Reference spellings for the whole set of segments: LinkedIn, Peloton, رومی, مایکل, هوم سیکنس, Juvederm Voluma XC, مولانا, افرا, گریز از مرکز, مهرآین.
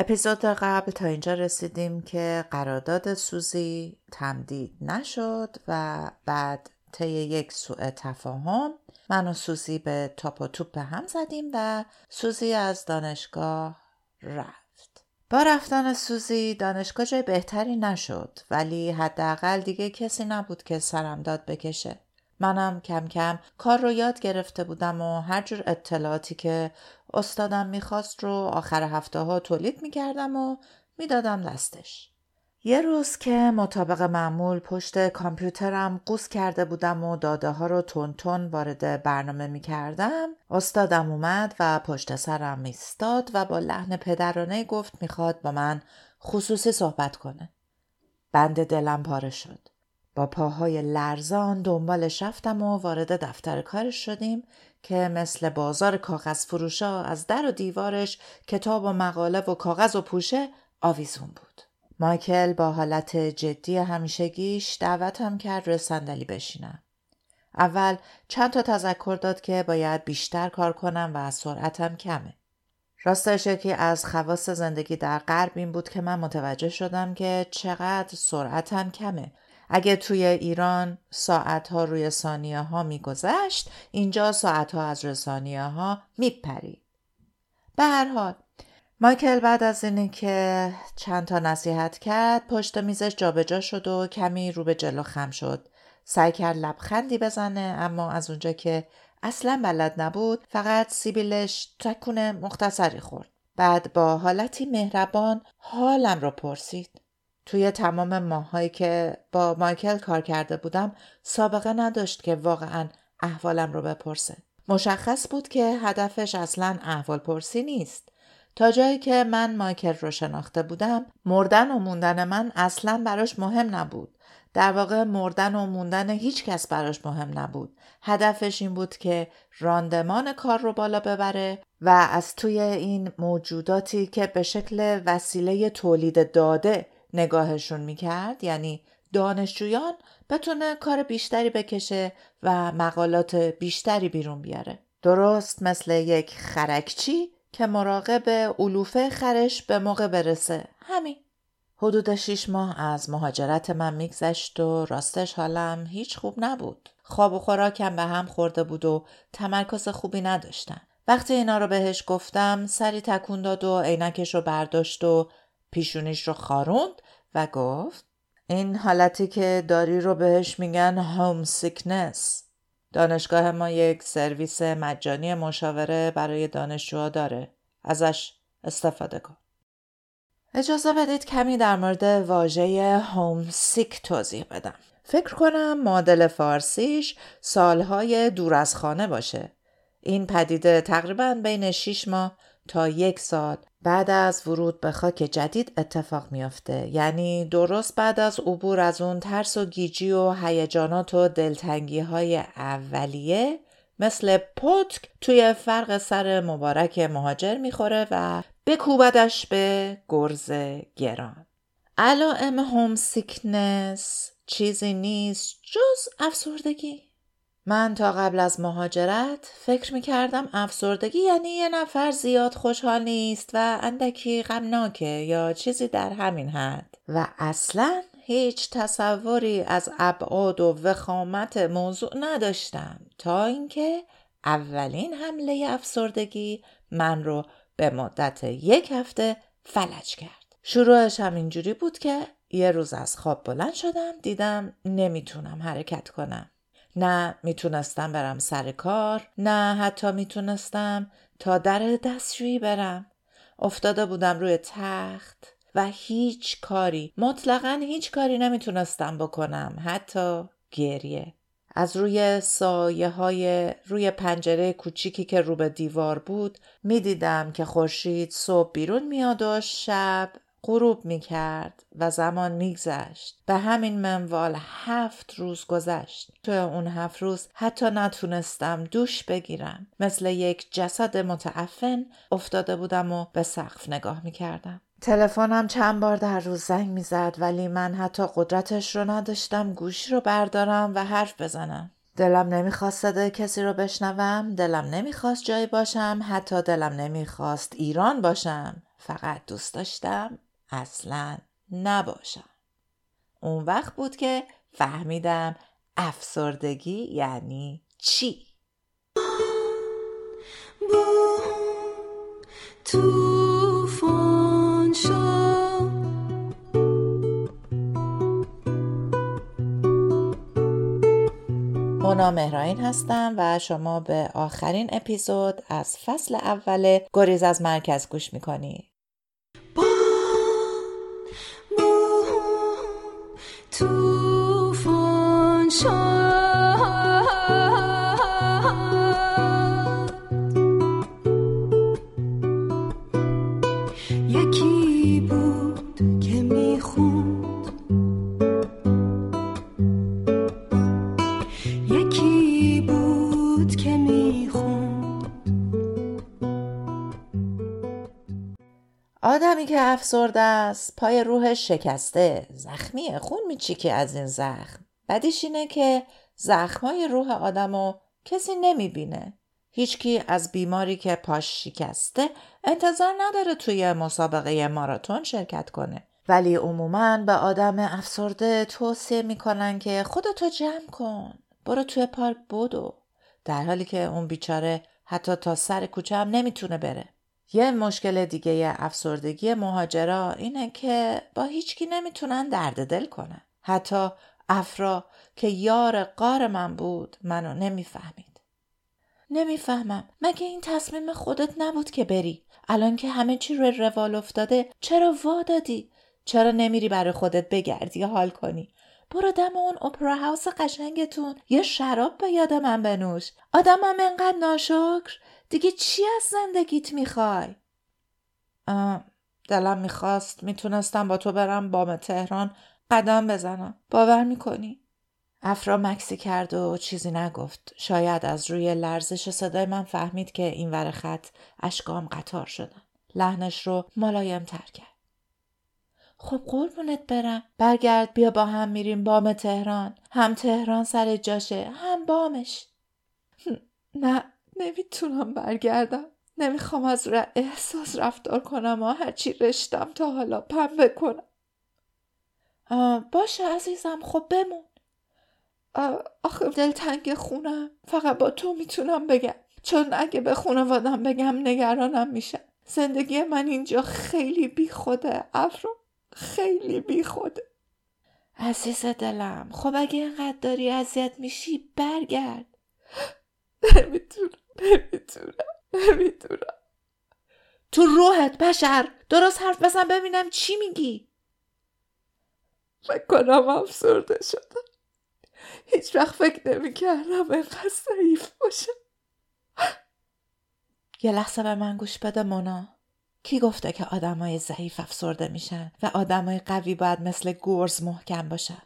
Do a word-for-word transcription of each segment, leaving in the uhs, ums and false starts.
اپیزود قبل تا اینجا رسیدیم که قرارداد سوزی تمدید نشد و بعد طی یک سوء تفاهم من و سوزی به تاپ و توپ به هم زدیم و سوزی از دانشگاه رفت. با رفتن سوزی دانشگاه جای بهتری نشد، ولی حداقل دیگه کسی نبود که سرم داد بکشه. منم کم کم کار رو یاد گرفته بودم و هر جور اطلاعاتی که استادم میخواست رو آخر هفته ها تولید میکردم و میدادم دستش. یه روز که مطابق معمول پشت کامپیوترم قوز کرده بودم و داده ها رو تون تون وارد برنامه میکردم، استادم اومد و پشت سرم ایستاد و با لحن پدرانه گفت میخواد با من خصوصی صحبت کنه. بند دلم پاره شد. با پاهای لرزان دنبالش رفتم و وارد دفتر کارش شدیم که مثل بازار کاغذ فروشا از در و دیوارش کتاب و مقاله و کاغذ و پوشه آویزون بود. مایکل با حالت جدی همیشگیش دعوتم کرد روی صندلی بشینم. اول چند تا تذکر داد که باید بیشتر کار کنم و سرعتم کمه. راستش یکی از خواص زندگی در غرب این بود که من متوجه شدم که چقدر سرعتم کمه. اگه توی ایران ساعتها روی ثانیه ها میگذشت، اینجا ساعتها از روی ثانیه ها میپرید. به هر حال مایکل بعد از اینی که چند تا نصیحت کرد پشت میزش جابجا شد و کمی رو به جلو خم شد. سعی کرد لبخندی بزنه، اما از اونجا که اصلا بلد نبود فقط سیبیلش تکونه مختصری خورد. بعد با حالتی مهربان حالم رو پرسید. توی تمام ماهایی که با مایکل کار کرده بودم سابقه نداشت که واقعاً احوالم رو بپرسه. مشخص بود که هدفش اصلاً احوال پرسی نیست. تا جایی که من مایکل رو شناخته بودم، مردن و موندن من اصلاً براش مهم نبود. در واقع مردن و موندن هیچ کس براش مهم نبود. هدفش این بود که راندمان کار رو بالا ببره و از توی این موجوداتی که به شکل وسیله تولید داده نگاهشون میکرد، یعنی دانشجویان، بتونه کار بیشتری بکشه و مقالات بیشتری بیرون بیاره. درست مثل یک خرکچی که مراقب علوفه خرش به موقع برسه. همین. حدود شش ماه از مهاجرت من میگذشت و راستش حالم هیچ خوب نبود. خواب و خوراکم به هم خورده بود و تمرکز خوبی نداشتم. وقتی اینا رو بهش گفتم سری تکون داد و عینکش رو برداشت و پیشونیش رو خاروند و گفت این حالتی که داری رو بهش میگن هوم سیکنس. دانشگاه ما یک سرویس مجانی مشاوره برای دانشجوها داره. ازش استفاده کن. اجازه بدید کمی در مورد واژه هوم سیک توضیح بدم. فکر کنم معادل فارسیش سالهای دور از خانه باشه. این پدیده تقریباً بین شش ماه تا یک سال بعد از ورود به خاک جدید اتفاق میافته، یعنی درست بعد از عبور از اون ترس و گیجی و هیجانات و دلتنگی های اولیه، مثل پتک توی فرق سر مبارک مهاجر میخوره و بکوبدش به گرز گران. علائم هوم سیکنس چیزی نیست جز افسردگی. من تا قبل از مهاجرت فکر میکردم افسردگی یعنی یه نفر زیاد خوشحال نیست و اندکی غمناکه یا چیزی در همین حد و اصلا هیچ تصوری از ابعاد و وخامت موضوع نداشتم، تا اینکه اولین حمله افسردگی من رو به مدت یک هفته فلج کرد. شروعش هم اینجوری بود که یه روز از خواب بلند شدم، دیدم نمیتونم حرکت کنم. نه میتونستم برم سر کار، نه حتی میتونستم تا در دستشویی برم. افتاده بودم روی تخت و هیچ کاری، مطلقاً هیچ کاری نمیتونستم بکنم، حتی گریه. از روی سایه های روی پنجره کوچیکی که رو به دیوار بود میدیدم که خورشید صبح بیرون میاد و شب غروب میکرد و زمان میگذشت. به همین منوال هفت روز گذشت. توی اون هفت روز حتی نتونستم دوش بگیرم. مثل یک جسد متعفن افتاده بودم و به سقف نگاه میکردم. تلفنم چند بار در روز زنگ میزد، ولی من حتی قدرتش رو نداشتم گوشی رو بردارم و حرف بزنم. دلم نمیخواست صدای کسی رو بشنوم، دلم نمیخواست جایی باشم، حتی دلم نمیخواست ایران باشم. فقط دوست داشتم اصلاً نباشم. اون وقت بود که فهمیدم افسردگی یعنی چی. توفان شد من مهرآین هستم و شما به آخرین اپیزود از فصل اول گریز از مرکز گوش میکنی. توفان شد آدمی که افسرده است، پای روحش شکسته، زخمیه، خون میچیکه از این زخم. بدیش اینه که زخمای روح آدمو کسی نمیبینه. هیچکی از بیماری که پاش شکسته انتظار نداره توی مسابقه ماراتون شرکت کنه. ولی عموماً به آدم افسرده توصیه میکنن که خودتو جمع کن، برو توی پارک بدو، در حالی که اون بیچاره حتی تا سر کوچه هم نمیتونه بره. یه مشکل دیگه افسردگی مهاجرا اینه که با هیچکی نمیتونن درد دل کنن. حتی افرا که یار غار من بود منو نمیفهمید. نمیفهمم، مگه این تصمیم خودت نبود که بری؟ الان که همه چی روی روال افتاده چرا وا دادی؟ چرا نمیری برای خودت بگردی حال کنی؟ برو دم اون اپرا هاوس قشنگتون یه شراب به یاد من بنوش. آدمم انقدر ناشکر؟ دیگه چی از زندگیت میخوای؟ دلم میخواست میتونستم با تو برم بام تهران قدم بزنم. باور میکنی؟ افرا مکسی کرد و چیزی نگفت. شاید از روی لرزش صدای من فهمید که این ور خط اشکام قطار شدن. لحنش رو ملایم تر کرد. خب قربونت برم. برگرد بیا با هم میریم بام تهران. هم تهران سر جاشه هم بامش. نه. نمیتونم برگردم. نمیخوام از روی احساس رفتار کنم و هرچی رشتم تا حالا پنبه کنم. باشه عزیزم، خب بمون. آخه دلتنگ خونم. فقط با تو میتونم بگم، چون اگه به خانوادم بگم نگرانم میشن. زندگی من اینجا خیلی بی خوده افرا، خیلی بی خوده. عزیز دلم، خب اگه اینقدر داری اذیت میشی برگرد. نمیتونم نمیتونم نمیتونم تو روحت بشر، درست حرف بزن ببینم چی میگی. فکر کنم افسرده شدم. هیچ وقت فکر نمی کردم اینقدر ضعیف باشم. یه لحظه به من گوش بده مونا. کی گفته که آدمای ضعیف افسرده میشن و آدمای قوی باید مثل گرز محکم باشن؟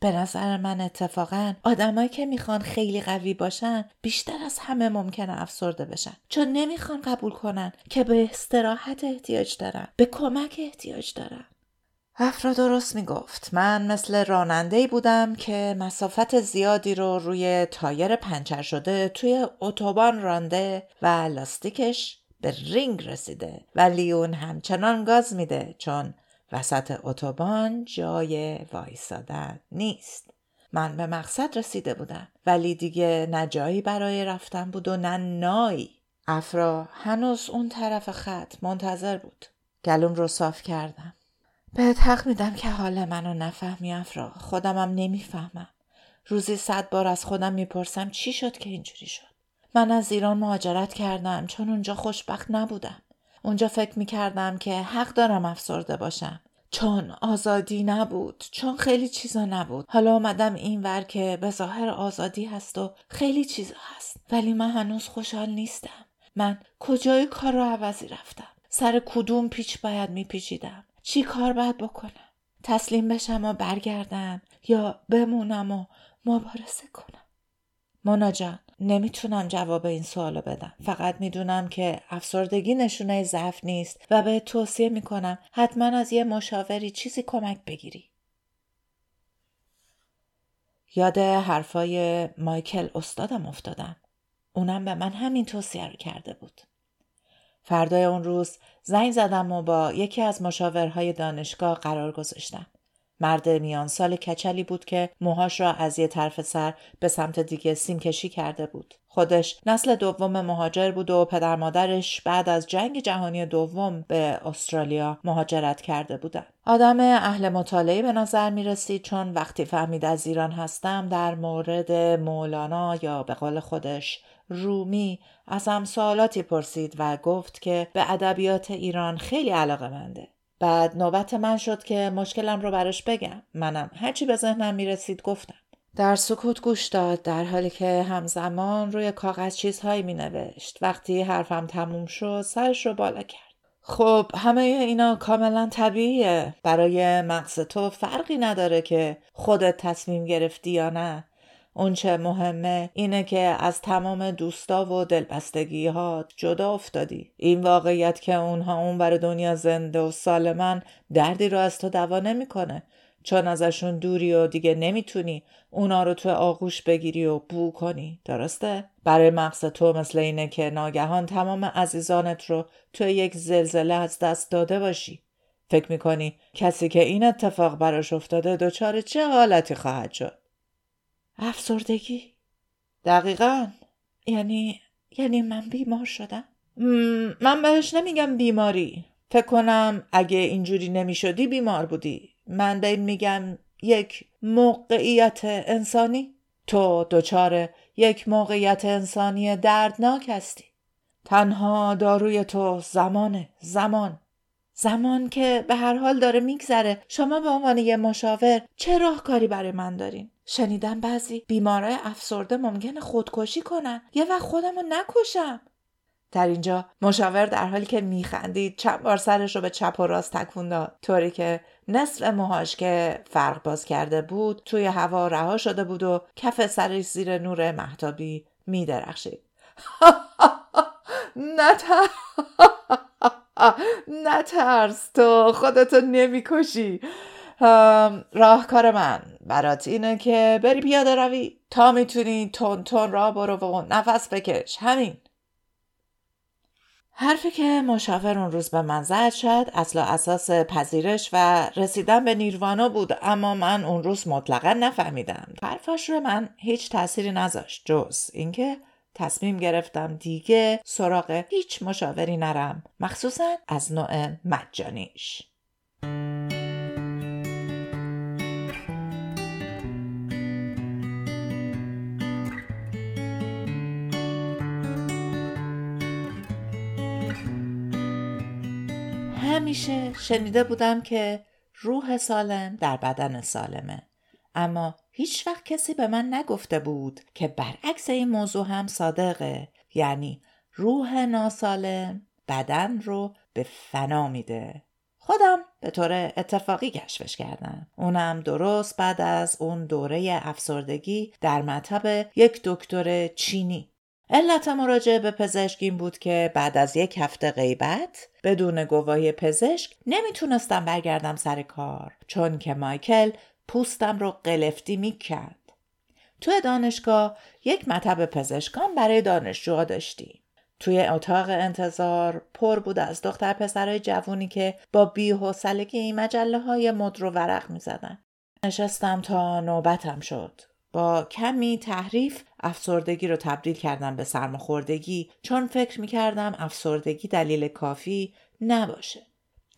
به نظر من اتفاقاً آدمایی که میخوان خیلی قوی باشن بیشتر از همه ممکنه افسرده بشن، چون نمیخوان قبول کنن که به استراحت احتیاج دارن، به کمک احتیاج دارن. افرا درست میگفت. من مثل راننده‌ای بودم که مسافت زیادی رو روی تایر پنچر شده توی اتوبان رانده و لاستیکش به رینگ رسیده، ولی اون همچنان گاز میده، چون وسط اتوبان جای وایسادن نیست. من به مقصد رسیده بودم، ولی دیگه نه جایی برای رفتن بود و نه نایی. افرا هنوز اون طرف خط منتظر بود. گلوم رو صاف کردم. بهت حق میدم که حال منو نفهمی افرا. خودمم نمیفهمم. روزی صد بار از خودم میپرسم چی شد که اینجوری شد. من از ایران مهاجرت کردم چون اونجا خوشبخت نبودم. اونجا فکر میکردم که حق دارم افسرده باشم، چون آزادی نبود، چون خیلی چیزا نبود. حالا اومدم این ور که به ظاهر آزادی هست و خیلی چیزا هست، ولی من هنوز خوشحال نیستم. من کجای کار رو عوضی رفتم؟ سر کدوم پیچ باید میپیچیدم؟ چی کار باید بکنم؟ تسلیم بشم و برگردم یا بمونم و مبارزه کنم؟ مونا جان، نمیتونم جواب این سوالو بدم. فقط میدونم که افسردگی نشونه ضعف نیست و به توصیه میکنم حتما از یه مشاوری چیزی کمک بگیری. یاد حرفای مایکل استادم افتادم. اونم به من همین توصیه رو کرده بود. فردای اون روز زنگ زدم و با یکی از مشاورهای دانشگاه قرار گذاشتم. مرد میان سال کچلی بود که موهاش را از یه طرف سر به سمت دیگه سیم کشی کرده بود. خودش نسل دوم مهاجر بود و پدر مادرش بعد از جنگ جهانی دوم به استرالیا مهاجرت کرده بودن. آدم اهل مطالعه به نظر می رسید چون وقتی فهمید از ایران هستم در مورد مولانا یا به قول خودش رومی از هم سوالاتی پرسید و گفت که به ادبیات ایران خیلی علاقه منده. بعد نوبت من شد که مشکلم رو براش بگم. منم هرچی به ذهنم می رسید گفتم. در سکوت گوش داد در حالی که همزمان روی کاغذ چیزهایی می نوشت. وقتی حرفم تموم شد سرش رو بالا کرد. خب همه اینا کاملا طبیعیه. برای مغز تو فرقی نداره که خودت تصمیم گرفتی یا نه. اون چه مهمه اینه که از تمام دوستا و دلبستگی‌ها جدا افتادی. این واقعیت که اونها اون بر دنیا زنده و سالمن دردی رو از تو دوا نمی‌کنه، چون ازشون دوری و دیگه نمیتونی اونا رو تو آغوش بگیری و بو کنی. درسته؟ برای مغز تو مثل اینه که ناگهان تمام عزیزانت رو تو یک زلزله از دست داده باشی. فکر می‌کنی کسی که این اتفاق براش افتاده دچار چه حالتی خواهد شد؟ افسردگی؟ دقیقاً. یعنی یعنی من بیمار شدم؟ م... من بهش نمیگم بیماری. فکر کنم اگه اینجوری نمیشدی بیمار بودی. من به این میگم یک موقعیت انسانی. تو دچار یک موقعیت انسانی دردناک هستی. تنها داروی تو زمانه. زمان زمان که به هر حال داره میگذره. شما به عنوان یه مشاور چه راهکاری برای من دارین؟ شنیدم بعضی بیمارای افسرده ممکنه خودکشی کنن. یه وقت خودم رو نکشم. در اینجا مشاور در حالی که میخندید چند بار سرش رو به چپ و راست تکون داد، طوری که نصف موهاش که فرق باز کرده بود توی هوا رها شده بود و کف سرش زیر نور مهتابی میدرخشید. نترس نترس تو خودتو نمیکشی. راهکار من برات اینه که بری پیاده روی. تا میتونی تون تون راه برو و نفس بکش. همین. حرفی که مشاور اون روز به من زد شد اصل و اساس پذیرش و رسیدن به نیروانا بود، اما من اون روز مطلقا نفهمیدم. حرفاش رو من هیچ تأثیری نذاشت، جز اینکه تصمیم گرفتم دیگه سراغ هیچ مشاوری نرم، مخصوصا از نوع مجانیش. همیشه شنیده بودم که روح سالم در بدن سالمه، اما هیچ وقت کسی به من نگفته بود که برعکس این موضوع هم صادقه. یعنی روح ناسالم بدن رو به فنا میده. خودم به طور اتفاقی کشفش کردم. اونم درست بعد از اون دوره افسردگی در مطب یک دکتر چینی. علت مراجعه به پزشک این بود که بعد از یک هفته غیبت بدون گواهی پزشک نمیتونستم برگردم سر کار، چون که مایکل پوستم رو قلفتی میکرد. توی دانشگاه یک مطب پزشکان برای دانشجوها داشتیم. توی اتاق انتظار پر بود از دختر پسرای جوونی که با بی‌حوصلگی مجله های مد رو ورق میزدن. نشستم تا نوبتم شد. با کمی تحریف افسردگی رو تبدیل کردم به سرماخوردگی، چون فکر میکردم افسردگی دلیل کافی نباشه.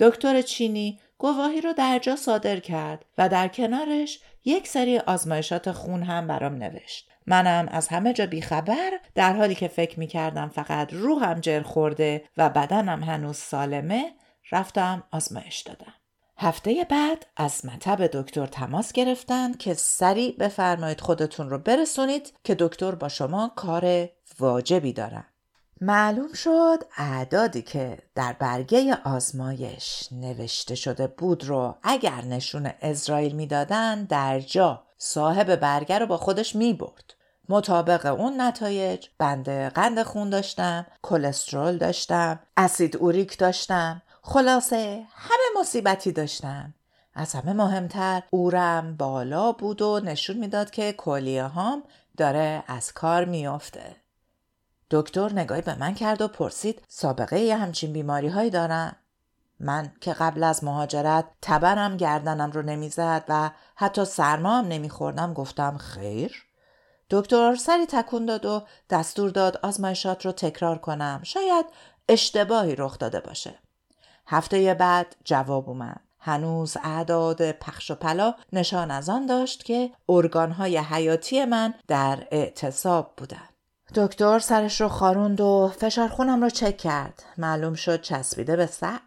دکتر چینی گواهی رو درجا صادر کرد و در کنارش یک سری آزمایشات خون هم برام نوشت. منم از همه جا بیخبر در حالی که فکر میکردم فقط روحم جر خورده و بدنم هنوز سالمه رفتم آزمایش دادم. هفته بعد از مطب دکتر تماس گرفتن که سریع بفرمایید خودتون رو برسونید که دکتر با شما کار واجبی دارن. معلوم شد اعدادی که در برگه آزمایش نوشته شده بود رو اگر نشون اسرائیل میدادن درجا صاحب برگه رو با خودش میبرد. مطابق اون نتایج بنده قند خون داشتم، کلسترول داشتم، اسید اوریک داشتم، خلاصه همه مصیبتی داشتم. از همه مهمتر اورم بالا بود و نشون میداد که کلیه هام داره از کار میافته. دکتر نگاهی به من کرد و پرسید سابقه یه همچین بیماری هایی دارم؟ من که قبل از مهاجرت تبرم گردنم رو نمیزد و حتی سرما هم نمیخوردم گفتم خیر. دکتر سری تکون داد و دستور داد آزمایشات رو تکرار کنم. شاید اشتباهی رخ داده باشه. هفته بعد جواب اومد. هنوز اعداد پخش و پلا نشان از آن داشت که ارگان‌های حیاتی من در اعتصاب بودن. دکتر سرش رو خاروند و فشار خونم رو چک کرد. معلوم شد چسبیده به سقف.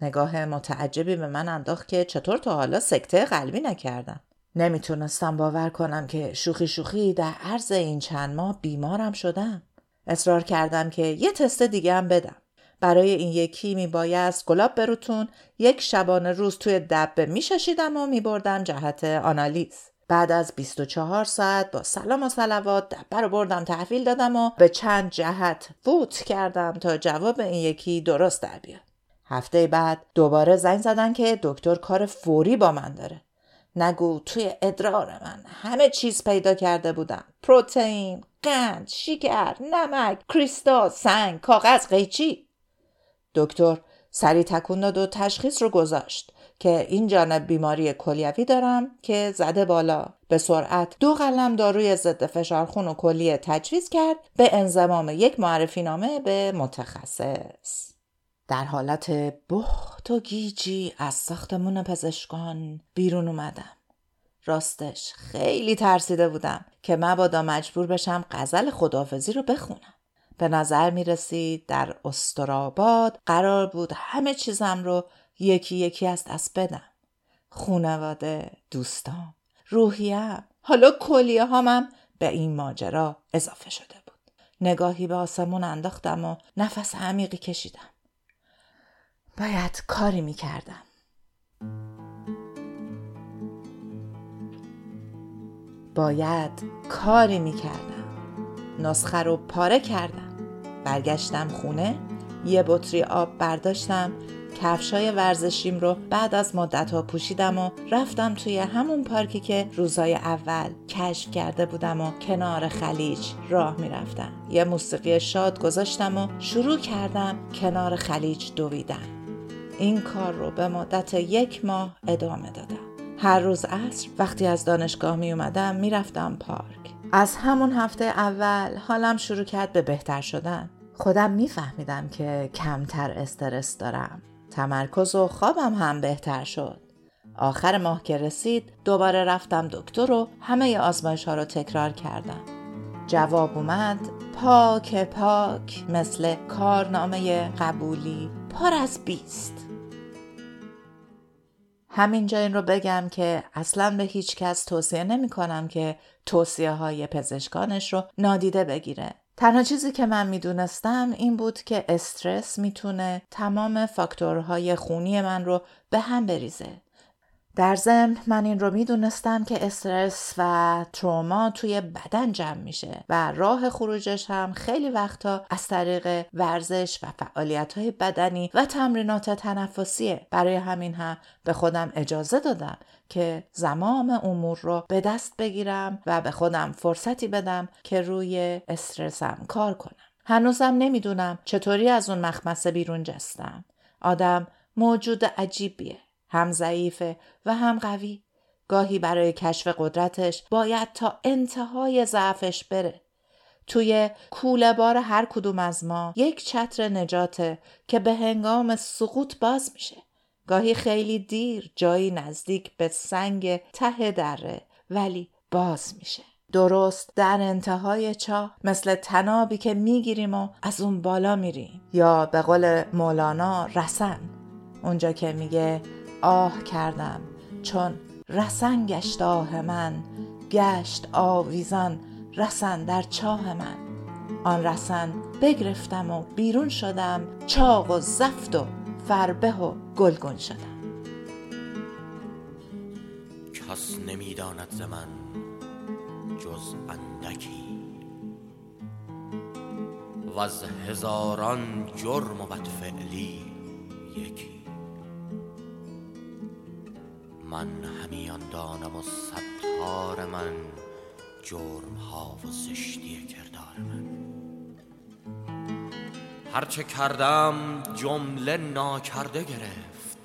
نگاه متعجبی به من انداخت که چطور تا حالا سکته قلبی نکردم. نمیتونستم باور کنم که شوخی شوخی در عرض این چند ماه بیمارم شدم. اصرار کردم که یه تست دیگه هم بدم. برای این یکی میبایست گلاب بروتون یک شبانه روز توی دبه میششیدم و میبردم جهت آنالیز. بعد از بیست و چهار ساعت با سلام و صلوات دبه رو بردم تحویل دادم و به چند جهت فوت کردم تا جواب این یکی درست در بیاد. هفته بعد دوباره زنگ زدن که دکتر کار فوری با من داره. نگو توی ادرار من همه چیز پیدا کرده بودم. پروتئین، قند، شکر، نمک، کریستال، سنگ، کاغذ، قیچی. دکتر سری تکون داد و تشخیص رو گذاشت که این جانب بیماری کلیوی دارم که زده بالا. به سرعت دو قلم داروی ضد فشار خون و کلیه تجویز کرد به انضمام یک معرفی نامه به متخصص. در حالت بخت و گیجی از ساختمون پزشکان بیرون اومدم. راستش خیلی ترسیده بودم که مبادا مجبور بشم غزل خداحافظی رو بخونم. به نظر می رسید در استراباد قرار بود همه چیزم رو یکی یکی از دست بدم. خونواده، دوستان، روحیم، حالا کلیه هامم به این ماجرا اضافه شده بود. نگاهی به آسمون انداختم و نفس عمیقی کشیدم. باید کاری می کردم. باید کاری می کردم. نسخه رو پاره کردم. برگشتم خونه، یه بطری آب برداشتم، کفشای ورزشیم رو بعد از مدت‌ها پوشیدم و رفتم توی همون پارکی که روزای اول کشف کرده بودم و کنار خلیج راه می‌رفتم. یه موسیقی شاد گذاشتم و شروع کردم کنار خلیج دویدن. این کار رو به مدت یک ماه ادامه دادم. هر روز عصر وقتی از دانشگاه می اومدم می‌رفتم پارک. از همون هفته اول حالم شروع کرد به بهتر شدن. خودم میفهمیدم که کمتر استرس دارم. تمرکز و خوابم هم بهتر شد. آخر ماه که رسید دوباره رفتم دکتر و همه آزمایش ها رو تکرار کردم. جواب اومد پاک پاک مثل کارنامه قبولی پر از بیست. همینجا این رو بگم که اصلاً به هیچ کس توصیه نمی کنم که توصیه های پزشکانش رو نادیده بگیره. تنها چیزی که من می دونستم این بود که استرس می تونه تمام فاکتورهای خونی من رو به هم بریزه. در ضمن من این رو می دونستم که استرس و تروما توی بدن جمع میشه و راه خروجش هم خیلی وقتا از طریق ورزش و فعالیت‌های بدنی و تمرینات تنفسیه. برای همین هم به خودم اجازه دادم که زمام امور رو به دست بگیرم و به خودم فرصتی بدم که روی استرسم کار کنم. هنوزم نمیدونم چطوری از اون مخمصه بیرون جستم. آدم موجود عجیبیه. هم ضعیفه و هم قوی. گاهی برای کشف قدرتش باید تا انتهای ضعفش بره. توی کوله بار هر کدوم از ما یک چتر نجاته که به هنگام سقوط باز میشه. گاهی خیلی دیر، جایی نزدیک به سنگ ته دره، ولی باز میشه. درست در انتهای چاه مثل طنابی که میگیریم و از اون بالا میریم. یا به قول مولانا رسن، اونجا که میگه آه کردم چون رسن گشت آه من، گشت آویزان رسن در چاه من. آن رسن بگرفتم و بیرون شدم، چاق و زفت و فربه و گلگون شدم. کس نمیداند ز من جز اندکی و از هزاران جرم و بدفعلی یکی. من همیان دانم و ستار من، جرم ها و زشتی کردار من. هرچه کردم جمله ناکرده گرفت،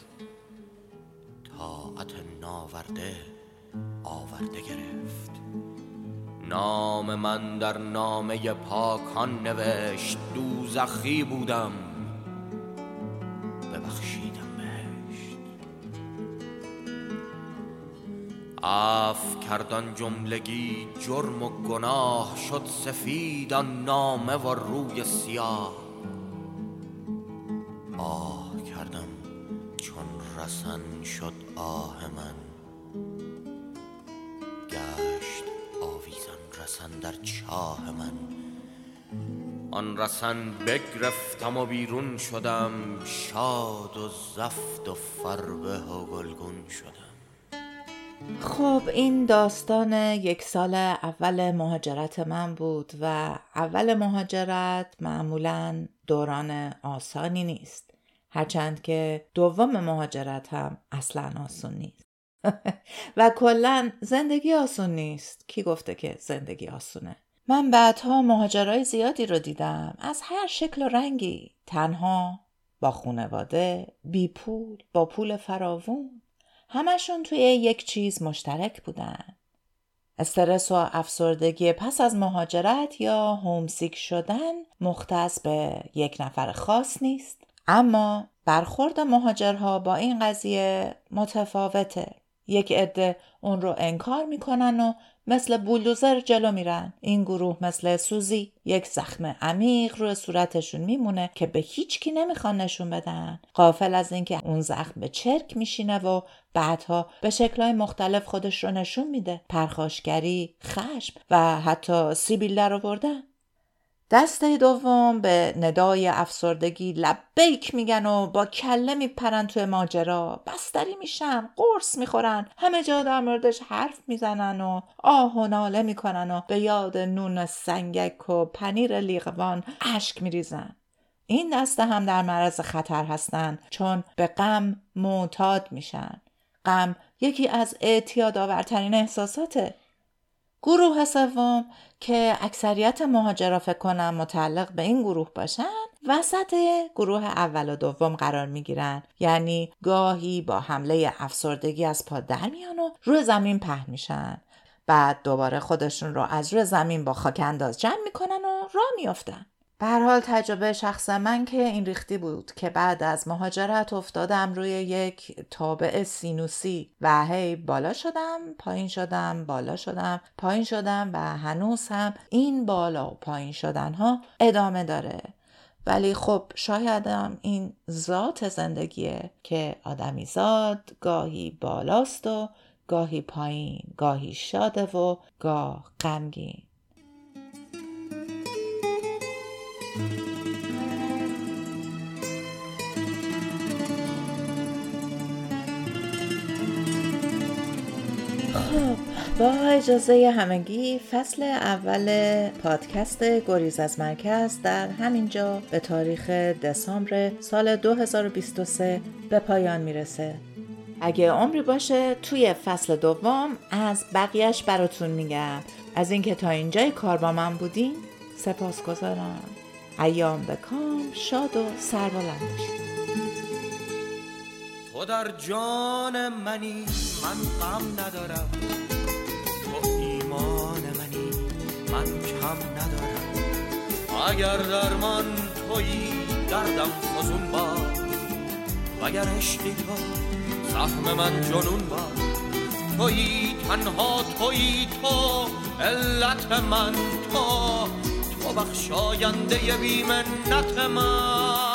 طاعت ناورده آورده گرفت. نام من در نامه پاکان نوشت، دوزخی بودم ببخشیدم بهشت. عفو کردن جملگی جرم و گناه، شد سفید آن نامه و روی سیاه. آه کردم چون رسن شد آه من، گشت آویزان رسن در چاه من. آن رسن بگرفتم و بیرون شدم، شاد و زفت و فربه و گلگون شدم. خب این داستان یک سال اول مهاجرت من بود و اول مهاجرت معمولاً دوران آسانی نیست، هرچند که دوم مهاجرت هم اصلاً آسون نیست و کلاً زندگی آسون نیست. کی گفته که زندگی آسونه؟ من بعدها مهاجرای زیادی رو دیدم، از هر شکل و رنگی، تنها، با خانواده، بی پول، با پول فراوون. همشون توی یک چیز مشترک بودن: استرس و افسردگی پس از مهاجرت یا هومسیک شدن مختص به یک نفر خاص نیست، اما برخورد مهاجرها با این قضیه متفاوته. یک عده اون رو انکار میکنن و مثل بولدوزر جلو میرن. این گروه مثل سوزی یک زخم عمیق روی صورتشون میمونه که به هیچ کی نمیخوان نشون بدن، غافل از اینکه اون زخم به چرک میشینه و بعدها به شکل‌های مختلف خودش رو نشون میده: پرخاشگری، خشم و حتی سیبیل در آوردن. دسته دوم به ندای افسردگی لبیک میگن و با کله میپرن توی ماجرا، بستری میشن، قرص میخورن، همه جا در موردش حرف میزنن و آه و ناله میکنن و به یاد نون سنگک و پنیر لیقوان اشک میریزن. این دسته هم در معرض خطر هستن چون به غم معتاد میشن. غم یکی از اعتیادآورترین احساساته. گروه سوم که اکثریت مهاجرا فکر کنم متعلق به این گروه باشن، وسط گروه اول و دوم قرار میگیرن، یعنی گاهی با حمله افسردگی از پا در میان و روی زمین پهن میشن، بعد دوباره خودشون رو از روی زمین با خاک انداز جمع میکنن و راه میافتن. به هر حال تجربه شخص من که این ریختی بود که بعد از مهاجرت افتادم روی یک تابع سینوسی و هی بالا شدم، پایین شدم، بالا شدم، پایین شدم و هنوز هم این بالا و پایین شدن ها ادامه داره. ولی خب شاید هم این ذات زندگیه که آدمی زاد گاهی بالاست و گاهی پایین، گاهی شاده و گاه غمگین. با اجازه همگی فصل اول پادکست گریز از مرکز در همینجا به تاریخ دسامبر سال دو هزار و بیست و سه به پایان میرسه. اگه عمری باشه توی فصل دوم از بقیهش براتون میگم. از اینکه تا اینجای کار با من بودین سپاسگزارم. ایام بکام، شاد و سربلند باشید. تو در جان منی، من غم ندارم. تو ایمان منی، من کم ندارم. اگر درمان تویی دردم فزون باد، وگر عشقی تو زخم من جنون باد. تویی تنها، تویی تو علت من، تو تو بخشاینده بی منت من.